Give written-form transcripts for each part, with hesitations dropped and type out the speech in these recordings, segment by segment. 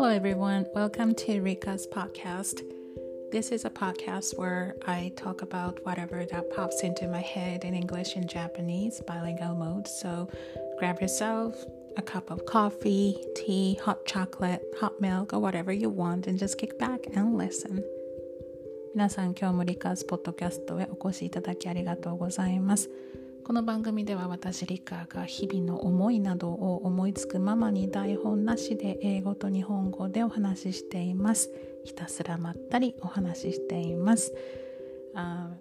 Hello everyone, welcome to Rika's podcast. This is a podcast where I talk about whatever that pops into my head in English and Japanese, bilingual mode. So grab yourself a cup of coffee, tea, hot chocolate, hot milk, or whatever you want and just kick back and listen.皆さん、今日もリカーズポッドキャストへお越しいただきありがとうございます。この番組では私リカが日々の思いなどを思いつくままに台本なしで英語と日本語でお話ししています。ひたすらまったりお話ししています。好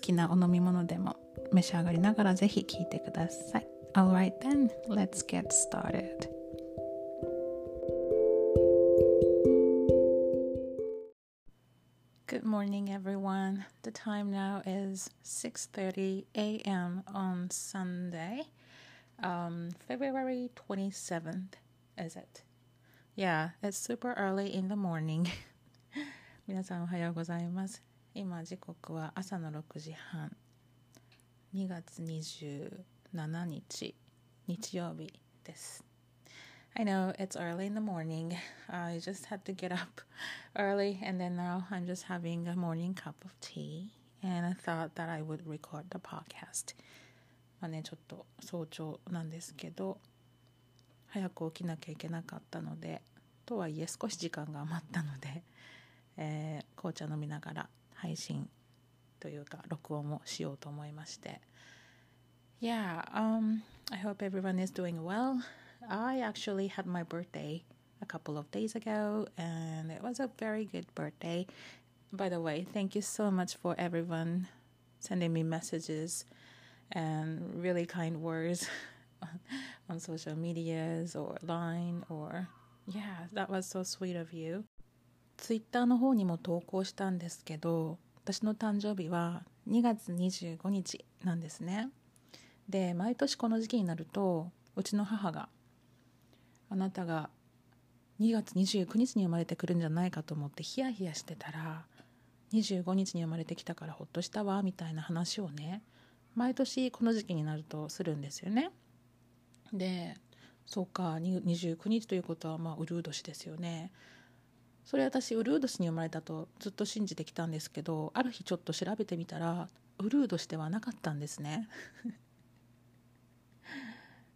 きなお飲み物でも召し上がりながらぜひ聞いてください。Alright then, let's get started.Good morning, everyone. The time now is 6:30 a.m. on Sunday, February 27th, is it? Yeah, it's super early in the morning. 皆さんおはようございます。今時刻は朝の6時半、2月27日、日曜日です。I know, it's early in the morning. I just had to get up early, and then now I'm just having a morning cup of tea, and I thought that I would record the podcast. まあね、ちょっと早朝なんですけど、早く起きなきゃいけなかったので、とはいえ少し時間が余ったので、紅茶飲みながら配信というか録音をしようと思いまして。Yeah, I hope everyone is doing well.I actually had my birthday a couple of days ago, and it was a very good birthday. By the way, thank you so much for everyone sending me messages and really kind words on social medias or line or yeah, that was so sweet of you. Twitter の方にも投稿したんですけど、私の誕生日は2月25日なんですね。で、毎年この時期になるとうちの母があなたが2月29日に生まれてくるんじゃないかと思ってヒヤヒヤしてたら25日に生まれてきたからほっとしたわみたいな話をね毎年この時期になるとするんですよね。で、そうか29日ということはまあウルー年ですよね。それ私ウルー年に生まれたとずっと信じてきたんですけどある日ちょっと調べてみたらウルー年ではなかったんですね。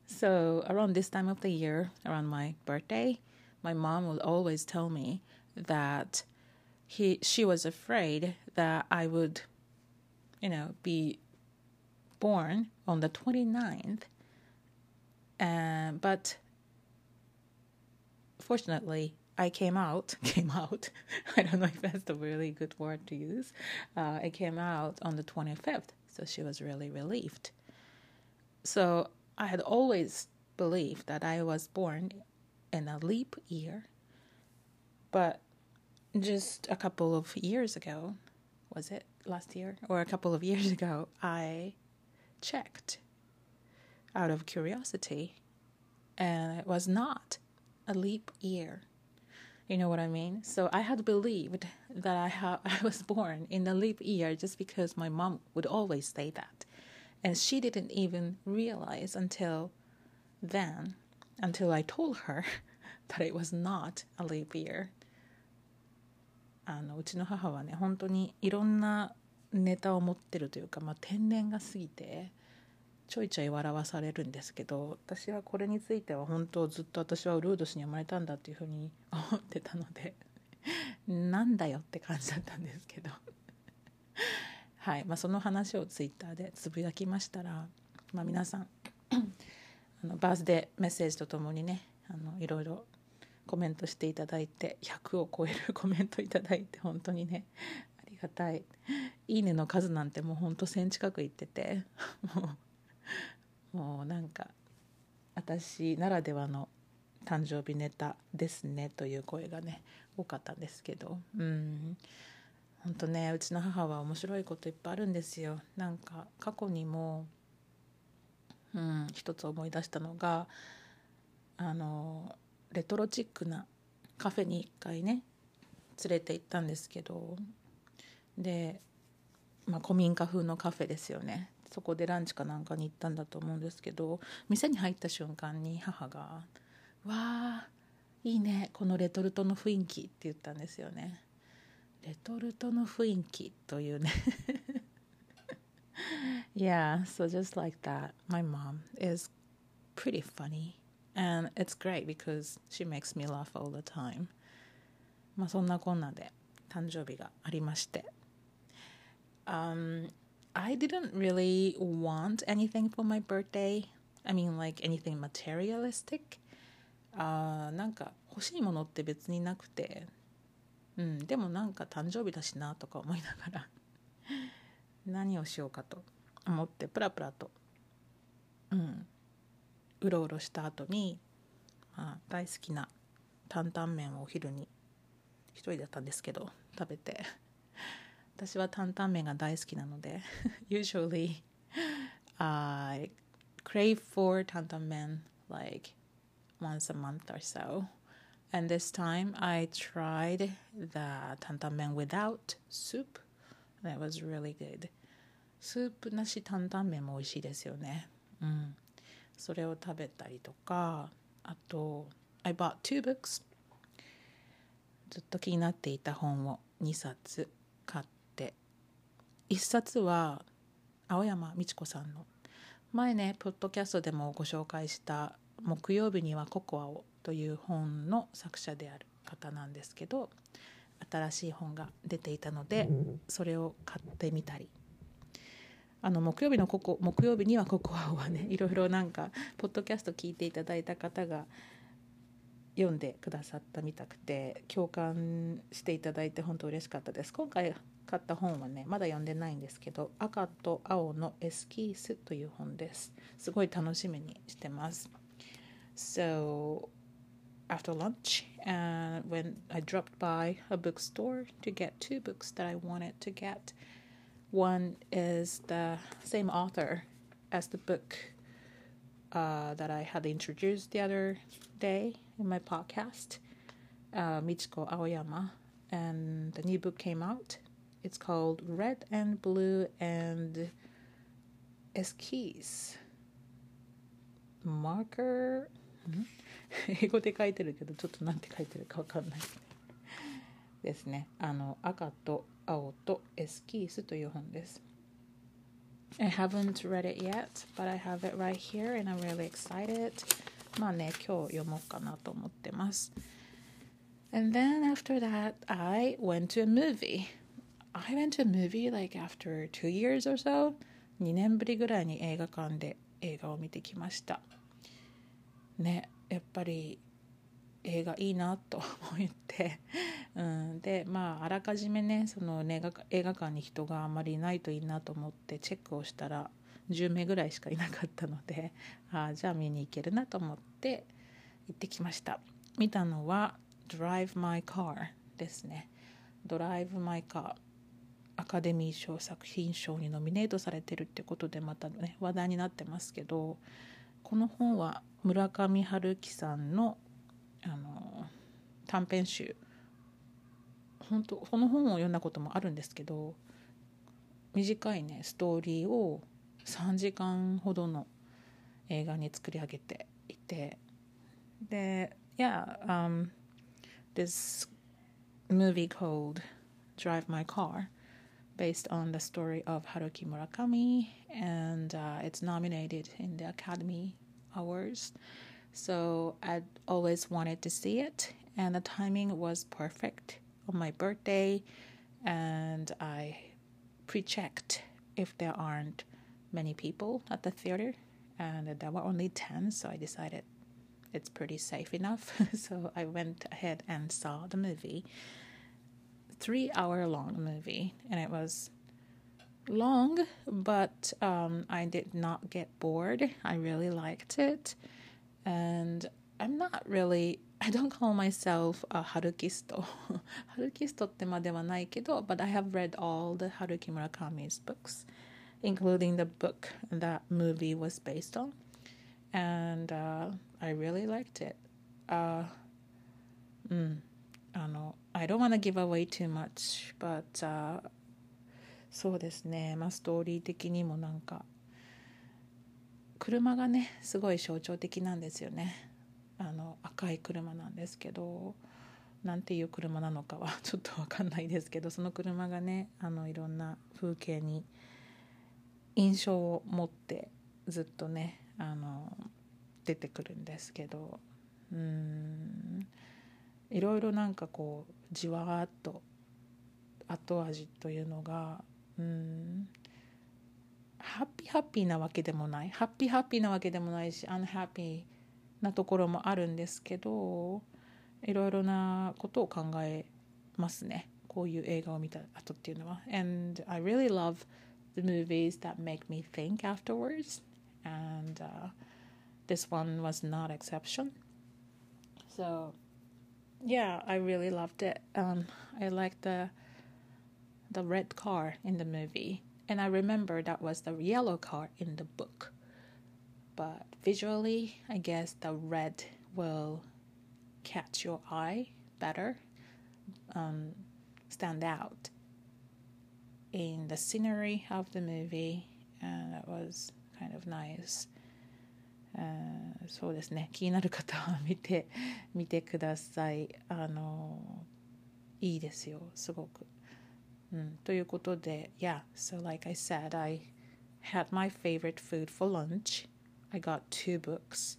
So around this time of the year, around my birthday, my mom would always tell me that she was afraid that I would, you know, be born on the 29th. But fortunately, I came out. I don't know if that's a really good word to use. I came out on the 25th. So she was really relieved. So...I had always believed that I was born in a leap year, but just a couple of years ago, was it last year? Or a couple of years ago, I checked out of curiosity, and it was not a leap year. You know what I mean? So I had believed that I was born in a leap year just because my mom would always say that.And she didn't even realize until I told her that it was not a leap year. うちの母はね、本当にいろんなネタを持ってるというか、まあ、天然が過ぎてちょいちょい笑わされるんですけど、私はこれについては本当ずっと私はウルー年に生まれたんだっていうふうに思ってたので、なんだよって感じだったんですけど。はい、まあ、その話をツイッターでつぶやきましたら、まあ、皆さんバースデーメッセージとともにねいろいろコメントしていただいて100を超えるコメントいただいて本当にねありがたい。いいねの数なんてもう本当1000近くいっててもうなんか私ならではの誕生日ネタですねという声がね多かったんですけど、本当ね、うちの母は面白いこといっぱいあるんですよ。なんか過去にも、一つ思い出したのがレトロチックなカフェに一回ね連れて行ったんですけど、で、まあ、古民家風のカフェですよね。そこでランチかなんかに行ったんだと思うんですけど、店に入った瞬間に母がわーいいねこのレトルトの雰囲気って言ったんですよね。レトルトの雰囲気というねYeah, so just like that, my mom is pretty funny and it's great because she makes me laugh all the time. まあそんなこんなで誕生日がありまして、I didn't really want anything for my birthday. I mean like anything materialistic. なんか欲しいものって別になくて、うん、でもなんか誕生日だしなとか思いながら何をしようかと思ってプラプラと、うん、うろうろした後に、まあ、大好きな担々麺をお昼に一人だったんですけど食べて私は担々麺が大好きなのでusually I crave for 担々麺 like once a month or so.And this time I tried the 担々麺 without soup. That was really good. スープなし担々麺も美味しいですよね。うん。それを食べたりとか、あと I bought two books. ずっと気になっていた本を2冊買って、1冊は青山美智子さんの前ね、ポッドキャストでもご紹介した木曜日にはココアをという本の作者である方なんですけど、新しい本が出ていたのでそれを買ってみたり、木曜日にはココアはね、いろいろなんかポッドキャスト聞いていただいた方が読んでくださったみたくて共感していただいて本当嬉しかったです。今回買った本はね、まだ読んでないんですけど、赤と青のエスキースという本です。すごい楽しみにしてます。 So after lunch and when I dropped by a bookstore to get two books that I wanted to get. One is the same author as the book that I had introduced the other day in my podcast, Michiko Aoyama, and the new book came out. It's called Red and Blue and Esquisse Marker.英語で書いてるけどちょっと何て書いてるか分かんないですね。赤と青とエスキースという本です。 I haven't read it yet, but I have it right here and I'm really excited. まあね、今日読もうかなと思ってます。 And then after that I went to a movie. I went to a movie like after 2 years or so. 2年ぶりぐらいに映画館で映画を見てきましたね。やっぱり映画いいなと思って、うん、でまああらかじめね、その映画館に人があまりないといいなと思ってチェックをしたら10名ぐらいしかいなかったので、じゃあ見に行けるなと思って行ってきました。見たのは Drive My Car ですね。 Drive My Car アカデミー賞作品賞にノミネートされてるってことでまたね話題になってますけど、この本は村上春樹さんの、短編集。本当この本を読んだこともあるんですけど、短いねストーリーを3時間ほどの映画に作り上げていて、で、yeah, this movie called Drive My Car.Based on the story of Haruki Murakami, and it's nominated in the Academy Awards. So I always wanted to see it, and the timing was perfect on my birthday, and I pre-checked if there aren't many people at the theater, and there were only 10, so I decided it's pretty safe enough. So I went ahead and saw the movie.3-hour-long movie, and it was long, but I did not get bored. I really liked it, and I don't call myself a Harukisto. Harukisto ってまではないけど、 but I have read all the Haruki Murakami's books, including the book that movie was based on, and I really liked it. I don't want to give away too much, but、そうですね、まあ、ストーリー的にもなんか車がねすごい象徴的なんですよね。赤い車なんですけど、なんていう車なのかはちょっと分かんないですけど、その車がねいろんな風景に印象を持ってずっとね出てくるんですけど、いろいろなんかこうじわっと後味というのが、ハッピーハッピーなわけでもない、ハッピーハッピーなわけでもないし、アンハッピーなところもあるんですけど、いろいろなことを考えますね、こういう映画を見た後っていうのは。 And I really love the movies that make me think afterwards, and this one was not exception. So yeah, I really loved it. I liked the red car in the movie, and I remember that was the yellow car in the book. But visually, I guess the red will catch your eye better, stand out in the scenery of the movie, and that was kind of nice. そうですね、気になる方は見てください。いいですよ、すごく。ということで、 Yeah, so like I said, I had my favorite food for lunch. I got 2 books,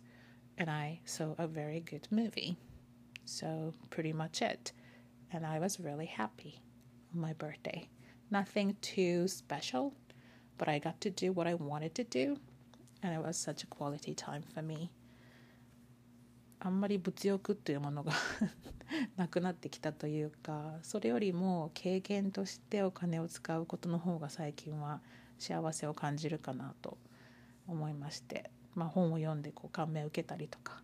and I saw a very good movie. So pretty much it. And I was really happy on my birthday. Nothing too special, but I got to do what I wanted to do, and it was such a quality time for me. あんまり物欲というものがなくなってきたというか、それよりも経験としてお金を使うことの方が最近は幸せを感じるかなと思いまして、本を読んでこう感銘を受けたりとか、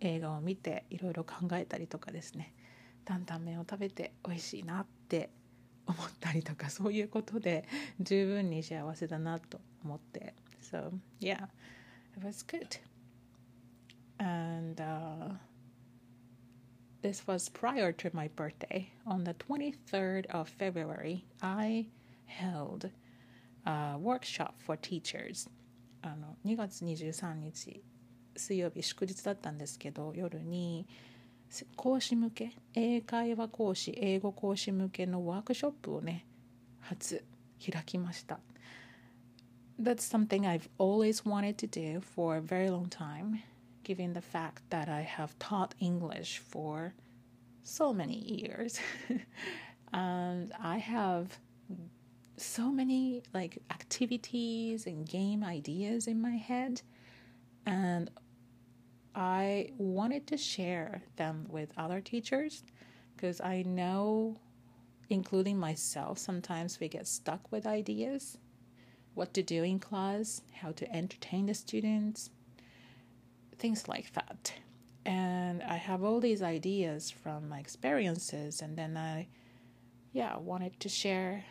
映画を見ていろいろ考えたりとかですね、担々麺を食べて美味しいなって思ったりとか、そういうことで十分に幸せだなと思って。So yeah, it was good.And this was prior to my birthday. On the 23rd of February, I held a workshop for teachers. 2月23日水曜日祝日だったんですけど、夜に講師向け、英会話講師、英語講師向けのワークショップをね、初開きました。That's something I've always wanted to do for a very long time.Given the fact that I have taught English for so many years, and I have so many like activities and game ideas in my head, and I wanted to share them with other teachers, because I know, including myself, sometimes we get stuck with ideas, what to do in class, how to entertain the students.Things like that. And I have all these ideas from my experiences, and then I wanted to share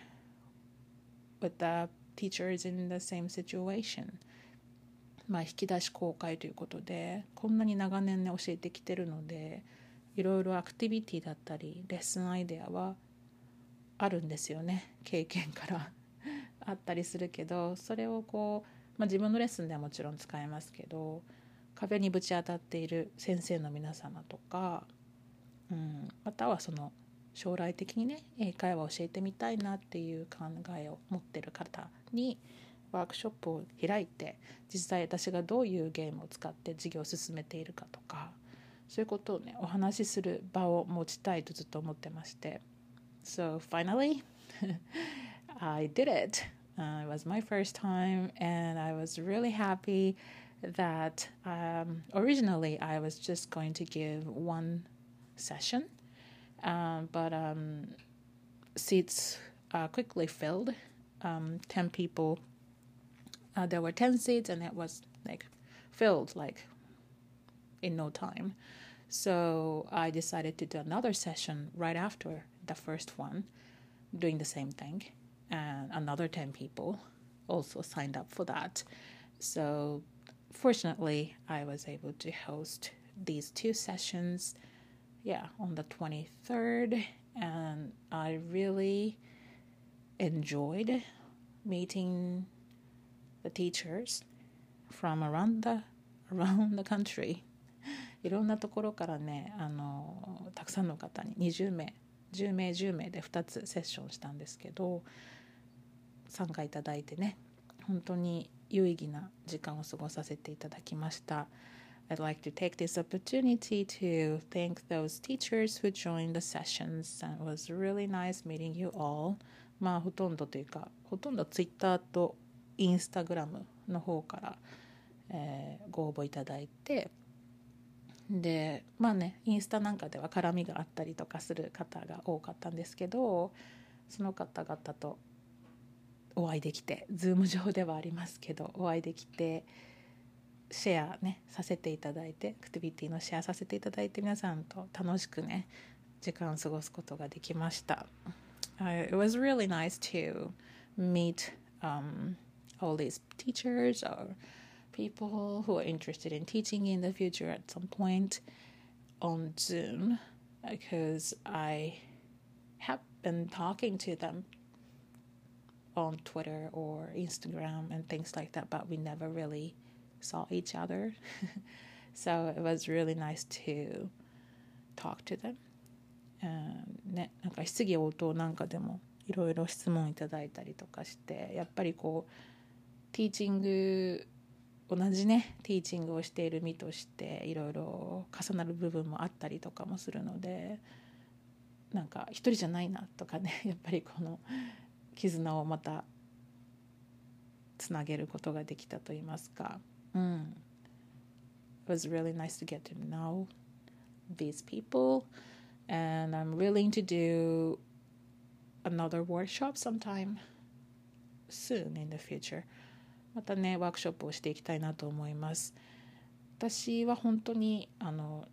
with the teachers in the same situation. 引き出し公開ということで、こんなに長年ね教えてきてるので、いろいろアクティビティだったりレッスンアイデアはあるんですよね、経験からあったりするけど、それをこう、自分のレッスンではもちろん使えますけど、壁にぶち当たっている先生の皆様とか、またはその将来的にね英会話を教えてみたいなっていう考えを持ってる方にワークショップを開いて、実際私がどういうゲームを使って授業を進めているかとか、そういうことをねお話しする場を持ちたいとずっと思ってまして。 So finally I did it. It was my first time, and I was really happy.That originally I was just going to give 1 session, but seats quickly filled. 10 people. There were 10 seats, and it was like filled like in no time. So I decided to do another session right after the first one, doing the same thing, and another 10 people also signed up for that. So.Fortunately, I was able to host these 2 sessions, on the 23rd, and I really enjoyed meeting the teachers from around the country いろんなところからね、たくさんの方に20名10名10名で2つセッションしたんですけど、参加いただいてね、本当に有意義な時間を過ごさせていただきました。I'd like to take this opportunity to thank those teachers who joined the sessions, and it was really nice meeting you all. まあほとんどというか、ほとんどツイッターとインスタグラムの方から、ご応募いただいて、でまあね、インスタなんかでは絡みがあったりとかする方が多かったんですけど、その方々とお会いできて、ズーム上ではありますけどお会いできて、シェアねさせていただいて、アクティビティのシェアさせていただいて、皆さんと楽しくね時間を過ごすことができました。It was really nice to meet all these teachers or people who are interested in teaching in the future at some point on Zoom, because I have been talking to them on Twitter or Instagram and things like that, but we never really saw each other. So it was really nice to talk to them. ね、なんか質疑応答なんかでもいろいろ質問いただいたりとかして、やっぱりこうティーチング、同じねティーチングをしている身としていろいろ重なる部分もあったりとかもするので、なんか一人じゃないなとかね、やっぱりこの絆をまたつなげることができたといいますか、うん。It was really nice to get to know these people, and I'm willing to do another workshop sometime soon in the future. またね、ワークショップをしていきたいなと思います。私は本当に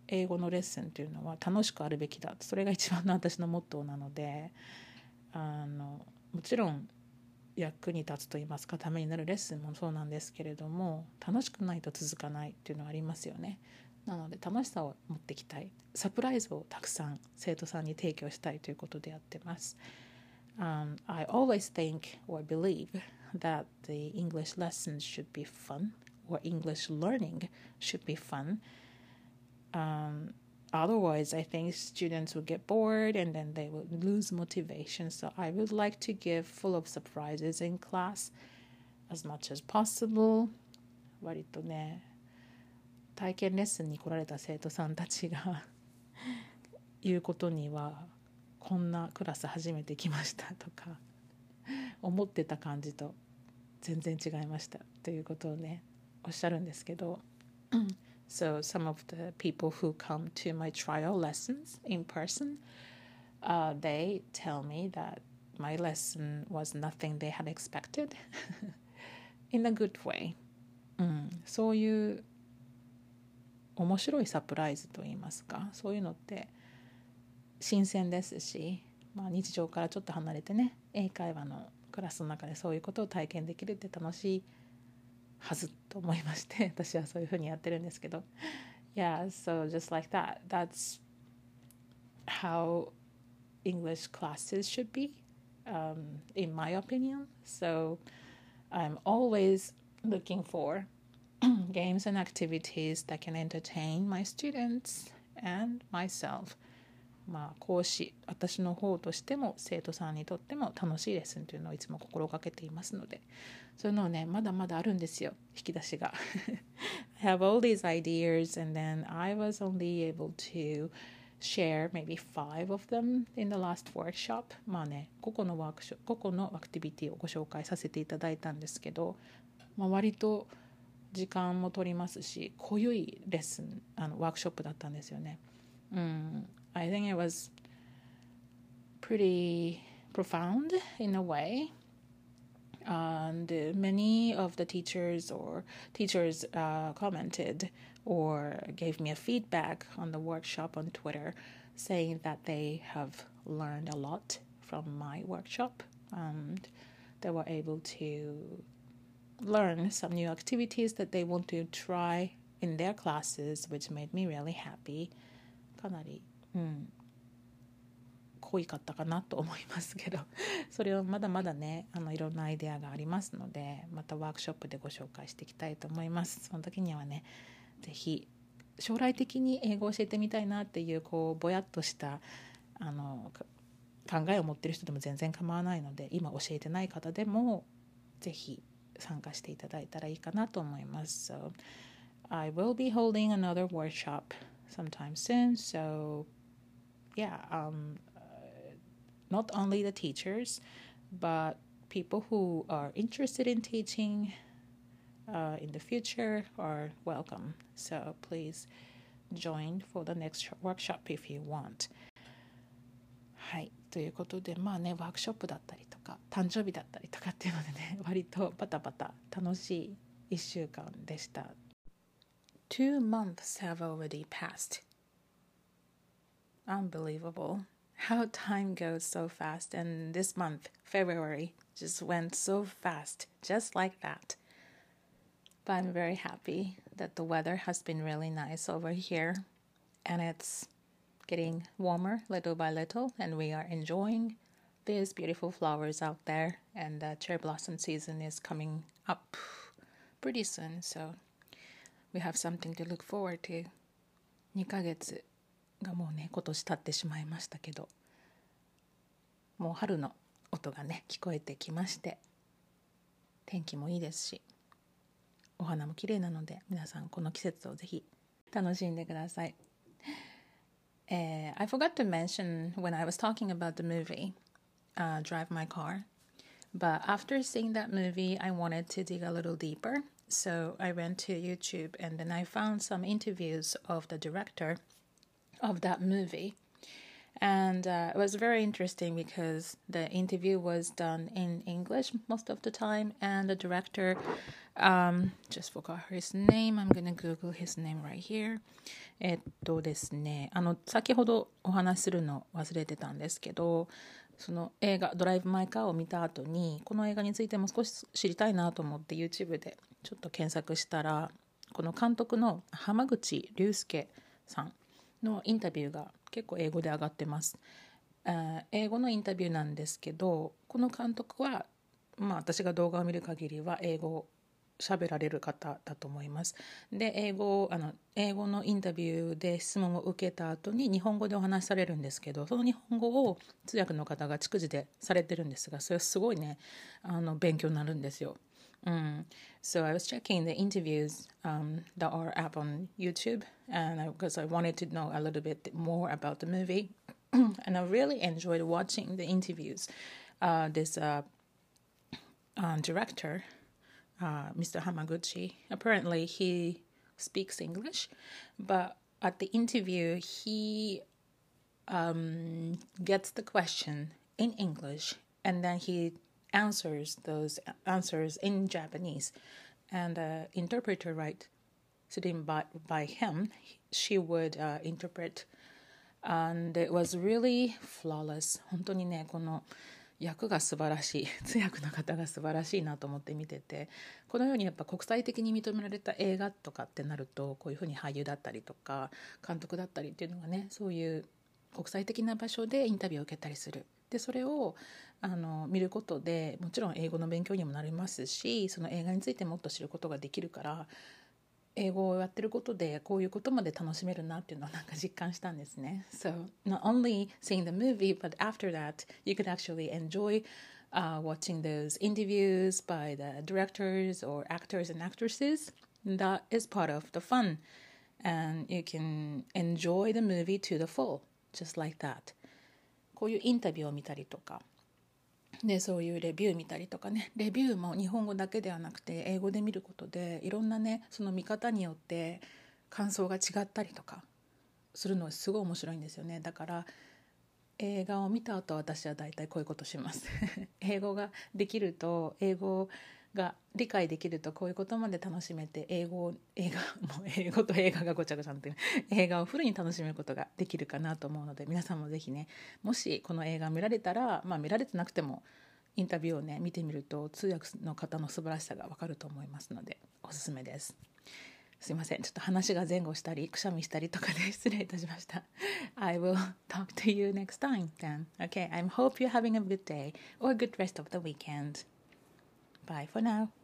英語のレッスンというのは楽しくあるべきだ。それが一番の私のモットーなので、もちろん役に立つといいますか、ためになるレッスンもそうなんですけれども、楽しくないと続かないっていうのはありますよね。なので楽しさを持ってきたい、サプライズをたくさん生徒さんに提供したいということでやってます。I always think or believe that the English lessons should be fun, or English learning should be fun.Otherwise, I think students will get bored and then they will lose motivation. So I would like to give full of surprises in class as much as possible. 割とね、体験レッスンに来られた生徒さんたちが言うことには、こんなクラス初めて来ましたとか、思ってた感じと全然違いましたということをね、おっしゃるんですけど。So some of the people who come to my trial lessons in person, they tell me that my lesson was nothing they had expected in a good way. そういう面白いサプライズといいますか、そういうのって新鮮ですし、まあ、日常からちょっと離れてね、英会話のクラスの中でそういうことを体験できるって楽しいはずと思いまして、私はそういうふうにやってるんですけど。 Yeah, so just like that. That's how English classes should be, in my opinion. So I'm always looking for games and activities that can entertain my students and myself. まあ講師、私の方としても生徒さんにとっても楽しいレッスンというのをいつも心がけていますので、そういうのをね、まだまだあるんですよ、引き出しが。I have all these ideas, and then I was only able to share maybe 5 of them in the last workshop. まあね、個々のアクティビティをご紹介させていただいたんですけど、まあ、割と時間も取りますし、濃ゆいレッスン、ワークショップだったんですよね。うん。I think it was pretty profound in a way, and many of the teachers commented or gave me a feedback on the workshop on Twitter, saying that they have learned a lot from my workshop, and they were able to learn some new activities that they want to try in their classes, which made me really happy. かなり濃いかったかなと思いますけど、それをまだまだね、いろんなアイデアがありますので、またワークショップでご紹介していきたいと思います。その時にはね、ぜひ将来的に英語を教えてみたいなっていう、こうぼやっとした考えを持ってる人でも全然構わないので、今教えてない方でもぜひ参加していただいたらいいかなと思います。So, I will be holding another workshop sometime soon. So, yeah, not only the teachers, but people who are interested in teaching in the future are welcome. So, please join for the next workshop if you want.はい、ということで、まあね、ワークショップだったりとか誕生日だったりとかっていうのでね、割とバタバタ楽しい1週間でした。 Two months have already passed. Unbelievable how time goes so fast, and this month, February, just went so fast, just like that. But I'm very happy that the weather has been really nice over here, and it's getting warmer little by little, and we are enjoying these beautiful flowers out there, and the cherry blossom season is coming up pretty soon, so we have something to look forward to. 2ヶ月がもうね、今年経ってしまいましたけど、もう春の音がね、聞こえてきまして、天気もいいですし、お花も綺麗なので、皆さんこの季節をぜひ楽しんでください。I forgot to mention when I was talking about the movie, Drive My Car, but after seeing that movie, I wanted to dig a little deeper, so I went to YouTube and then I found some interviews of the director of that movie, and it was very interesting because the interview was done in English most of the time, and the director just forgot his name. I'm gonna Google his name right here. ですね、先ほどお話しするの忘れてたんですけど、その映画ドライブマイカーを見た後に、この映画についても少し知りたいなと思って YouTube でちょっと検索したら、この監督の浜口竜介さんのインタビューが結構英語で上がってます。英語のインタビューなんですけど、この監督は、まあ、私が動画を見る限りは英語を喋られる方だと思います。で、英語のインタビューで質問を受けた後に日本語でお話しされるんですけど、その日本語を通訳の方が逐次でされてるんですが、それはすごいね、勉強になるんですよ。So I was checking the interviews that are up on YouTube, and because I wanted to know a little bit more about the movie, and I really enjoyed watching the interviews. This director, Mr. Hamaguchi, apparently he speaks English, but at the interview he gets the question in English, and then he answers those answers in Japanese, and interpreter, right, sitting by him, she would interpret, and it was really flawless. 本当にね、この役が素晴らしい、通訳の方が素晴らしいなと思って見てて、このようにやっぱ国際的に認められた映画とかってなると、こういうふうに俳優だったりとか監督だったりっていうのがね、そういう国際的な場所でインタビューを受けたりする。で、それを見ることで、もちろん英語の勉強にもなりますし、その映画についてもっと知ることができるから、英語をやってることでこういうことまで楽しめるなっていうのはなんか実感したんですね。 So not only seeing the movie, but after that you could actually enjoy watching those interviews by the directors or actors and actresses. That is part of the fun, and you can enjoy the movie to the full, just like that. こういうインタビューを見たりとかで、そういうレビュー見たりとかね、レビューも日本語だけではなくて英語で見ることで、いろんなね、その見方によって感想が違ったりとかするのはすごい面白いんですよね。だから映画を見た後、私は大体こういうことします英語ができると、英語が理解できると、こういうことまで楽しめて、英語と映画がごちゃごちゃって、映画をフルに楽しめることができるかなと思うので、皆さんもぜひね、もしこの映画見られたら、まあ見られてなくてもインタビューをね見てみると、通訳の方の素晴らしさがわかると思いますので、おすすめです。すいません、ちょっと話が前後したりくしゃみしたりとかで失礼いたしました。 I will talk to you next time then. Okay, I hope you're having a good day or a good rest of the weekend. Bye for now.